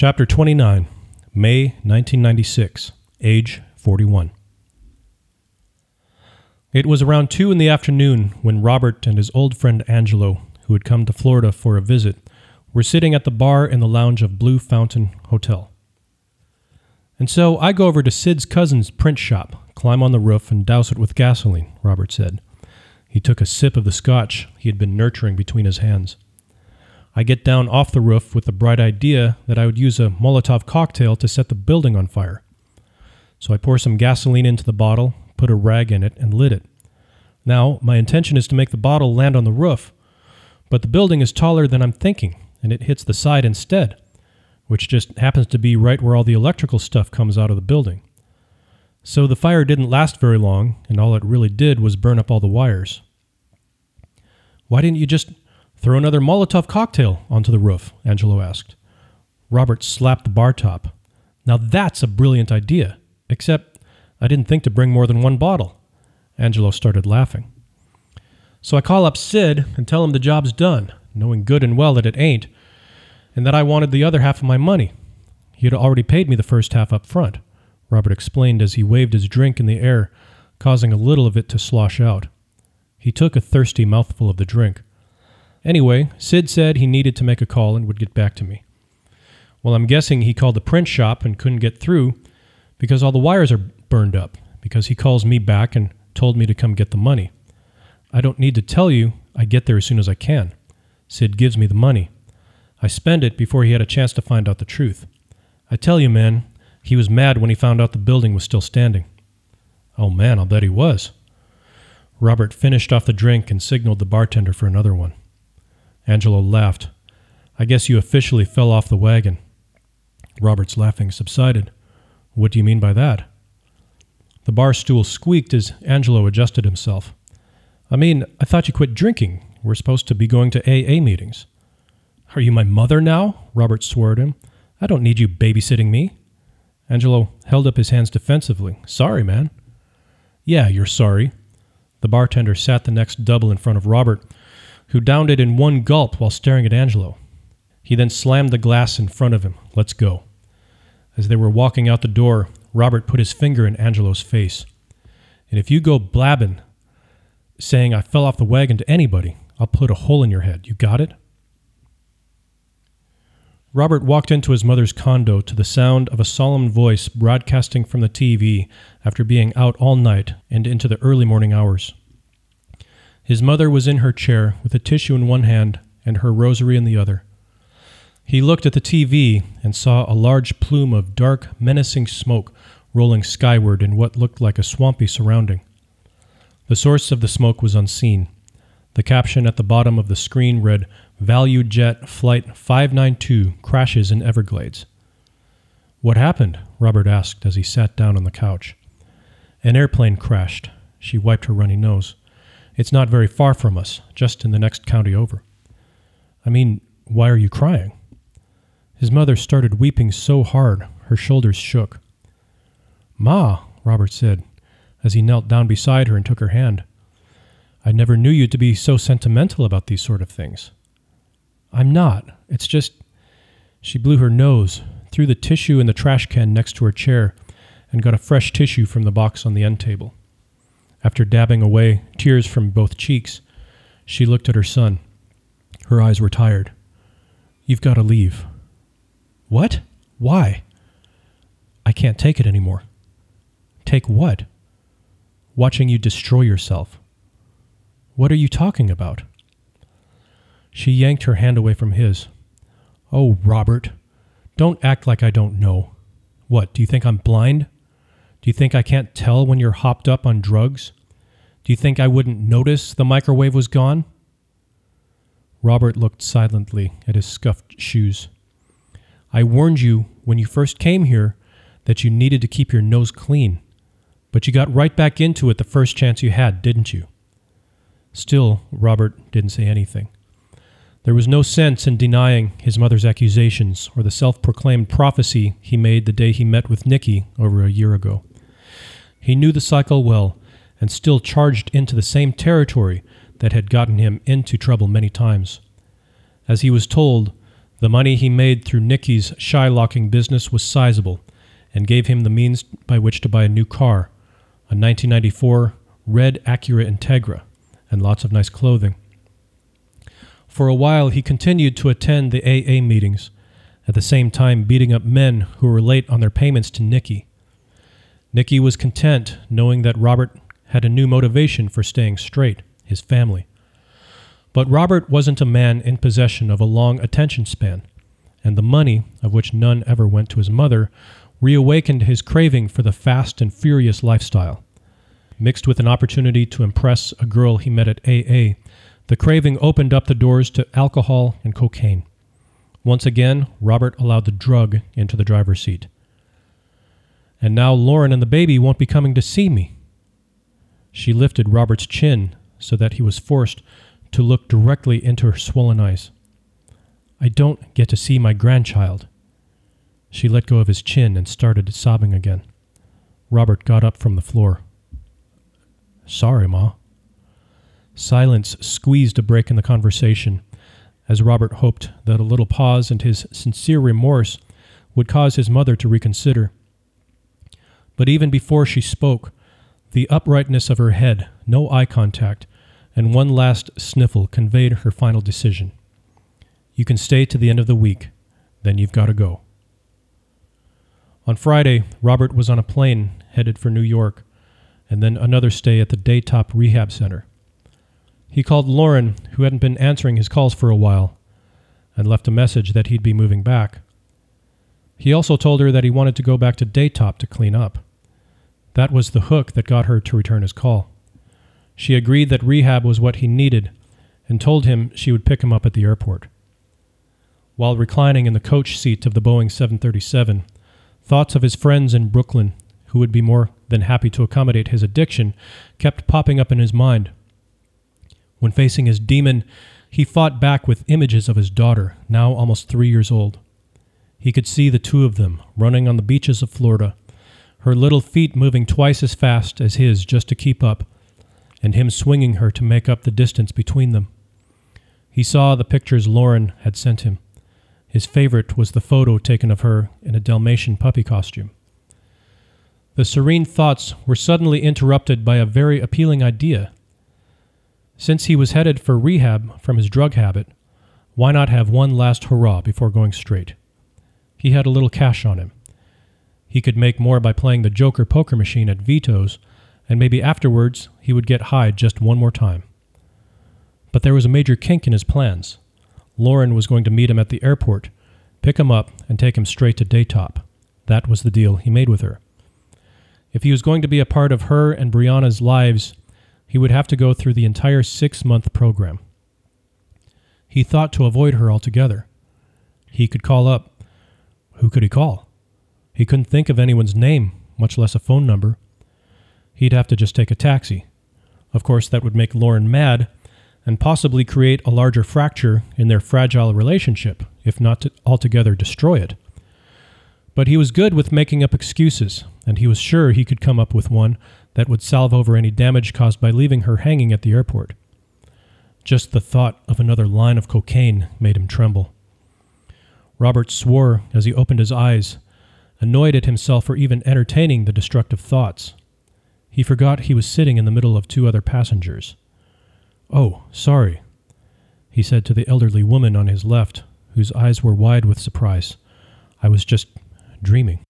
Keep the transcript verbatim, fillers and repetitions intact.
Chapter twenty-nine, May nineteen ninety-six, age forty-one. It was around two in the afternoon when Robert and his old friend Angelo, who had come to Florida for a visit, were sitting at the bar in the lounge of Blue Fountain Hotel. "And so I go over to Sid's cousin's print shop, climb on the roof, and douse it with gasoline," Robert said. He took a sip of the scotch he had been nurturing between his hands. "I get down off the roof with the bright idea that I would use a Molotov cocktail to set the building on fire. So I pour some gasoline into the bottle, put a rag in it, and lit it. Now, my intention is to make the bottle land on the roof, but the building is taller than I'm thinking, and it hits the side instead, which just happens to be right where all the electrical stuff comes out of the building. So the fire didn't last very long, and all it really did was burn up all the wires." "Why didn't you just throw another Molotov cocktail onto the roof?" Angelo asked. Robert slapped the bar top. "Now that's a brilliant idea, except I didn't think to bring more than one bottle." Angelo started laughing. "So I call up Sid and tell him the job's done, knowing good and well that it ain't, and that I wanted the other half of my money. He had already paid me the first half up front," Robert explained as he waved his drink in the air, causing a little of it to slosh out. He took a thirsty mouthful of the drink. "Anyway, Sid said he needed to make a call and would get back to me. Well, I'm guessing he called the print shop and couldn't get through because all the wires are burned up, because he calls me back and told me to come get the money. I don't need to tell you, I get there as soon as I can. Sid gives me the money. I spend it before he had a chance to find out the truth. I tell you, man, he was mad when he found out the building was still standing." "Oh, man, I'll bet he was." Robert finished off the drink and signaled the bartender for another one. Angelo laughed. "I guess you officially fell off the wagon." Robert's laughing subsided. "What do you mean by that?" The bar stool squeaked as Angelo adjusted himself. "I mean, I thought you quit drinking. We're supposed to be going to A A meetings." "Are you my mother now?" Robert swore at him. "I don't need you babysitting me." Angelo held up his hands defensively. "Sorry, man." "Yeah, you're sorry." The bartender sat the next double in front of Robert, who downed it in one gulp while staring at Angelo. He then slammed the glass in front of him. "Let's go." As they were walking out the door, Robert put his finger in Angelo's face. "And if you go blabbing, saying I fell off the wagon to anybody, I'll put a hole in your head. You got it?" Robert walked into his mother's condo to the sound of a solemn voice broadcasting from the T V after being out all night and into the early morning hours. His mother was in her chair with a tissue in one hand and her rosary in the other. He looked at the T V and saw a large plume of dark, menacing smoke rolling skyward in what looked like a swampy surrounding. The source of the smoke was unseen. The caption at the bottom of the screen read, "ValuJet Flight five ninety-two crashes in Everglades." "What happened?" Robert asked as he sat down on the couch. "An airplane crashed." She wiped her runny nose. "It's not very far from us, just in the next county over." "I mean, why are you crying?" His mother started weeping so hard, her shoulders shook. "Ma," Robert said, as he knelt down beside her and took her hand, "I never knew you to be so sentimental about these sort of things." "I'm not. It's just..." She blew her nose, threw the tissue in the trash can next to her chair, and got a fresh tissue from the box on the end table. After dabbing away tears from both cheeks, she looked at her son. Her eyes were tired. "You've got to leave." "What? Why?" "I can't take it anymore." "Take what?" "Watching you destroy yourself." "What are you talking about?" She yanked her hand away from his. "Oh, Robert, don't act like I don't know. What, do you think I'm blind? Do you think I can't tell when you're hopped up on drugs? Do you think I wouldn't notice the microwave was gone?" Robert looked silently at his scuffed shoes. "I warned you when you first came here that you needed to keep your nose clean, but you got right back into it the first chance you had, didn't you?" Still, Robert didn't say anything. There was no sense in denying his mother's accusations or the self-proclaimed prophecy he made the day he met with Nikki over a year ago. He knew the cycle well and still charged into the same territory that had gotten him into trouble many times. As he was told, The money he made through Nicky's shylocking business was sizable and gave him the means by which to buy a new car, a nineteen ninety-four red Acura Integra, and lots of nice clothing. For a while, he continued to attend the A A meetings, at the same time beating up men who were late on their payments to Nicky. Nicky was content knowing that Robert had a new motivation for staying straight, his family. But Robert wasn't a man in possession of a long attention span, and the money, of which none ever went to his mother, reawakened his craving for the fast and furious lifestyle. Mixed with an opportunity to impress a girl he met at A A, the craving opened up the doors to alcohol and cocaine. Once again, Robert allowed the drug into the driver's seat. "And now Lauren and the baby won't be coming to see me." She lifted Robert's chin so that he was forced to look directly into her swollen eyes. "I don't get to see my grandchild." She let go of his chin and started sobbing again. Robert got up from the floor. "Sorry, Ma." Silence squeezed a break in the conversation, as Robert hoped that a little pause and his sincere remorse would cause his mother to reconsider. But even before she spoke, the uprightness of her head, no eye contact, and one last sniffle conveyed her final decision. "You can stay to the end of the week, then you've got to go." On Friday, Robert was on a plane headed for New York, and then another stay at the Daytop Rehab Center. He called Lauren, who hadn't been answering his calls for a while, and left a message that he'd be moving back. He also told her that he wanted to go back to Daytop to clean up. That was the hook that got her to return his call. She agreed that rehab was what he needed and told him she would pick him up at the airport. While reclining in the coach seat of the Boeing seven thirty-seven, thoughts of his friends in Brooklyn, who would be more than happy to accommodate his addiction, kept popping up in his mind. When facing his demon, he fought back with images of his daughter, now almost three years old. He could see the two of them running on the beaches of Florida, her little feet moving twice as fast as his just to keep up, and him swinging her to make up the distance between them. He saw the pictures Lauren had sent him. His favorite was the photo taken of her in a Dalmatian puppy costume. The serene thoughts were suddenly interrupted by a very appealing idea. Since he was headed for rehab from his drug habit, why not have one last hurrah before going straight? He had a little cash on him. He could make more by playing the Joker poker machine at Vito's, and maybe afterwards he would get high just one more time. But there was a major kink in his plans. Lauren was going to meet him at the airport, pick him up, and take him straight to Daytop. That was the deal he made with her. If he was going to be a part of her and Brianna's lives, he would have to go through the entire six-month program. He thought to avoid her altogether. He could call up. Who could he call? He couldn't think of anyone's name, much less a phone number. He'd have to just take a taxi. Of course, that would make Lauren mad and possibly create a larger fracture in their fragile relationship, if not to altogether destroy it. But he was good with making up excuses, and he was sure he could come up with one that would salve over any damage caused by leaving her hanging at the airport. Just the thought of another line of cocaine made him tremble. Robert swore as he opened his eyes, annoyed at himself for even entertaining the destructive thoughts. He forgot he was sitting in the middle of two other passengers. "Oh, sorry," he said to the elderly woman on his left, whose eyes were wide with surprise. "I was just dreaming."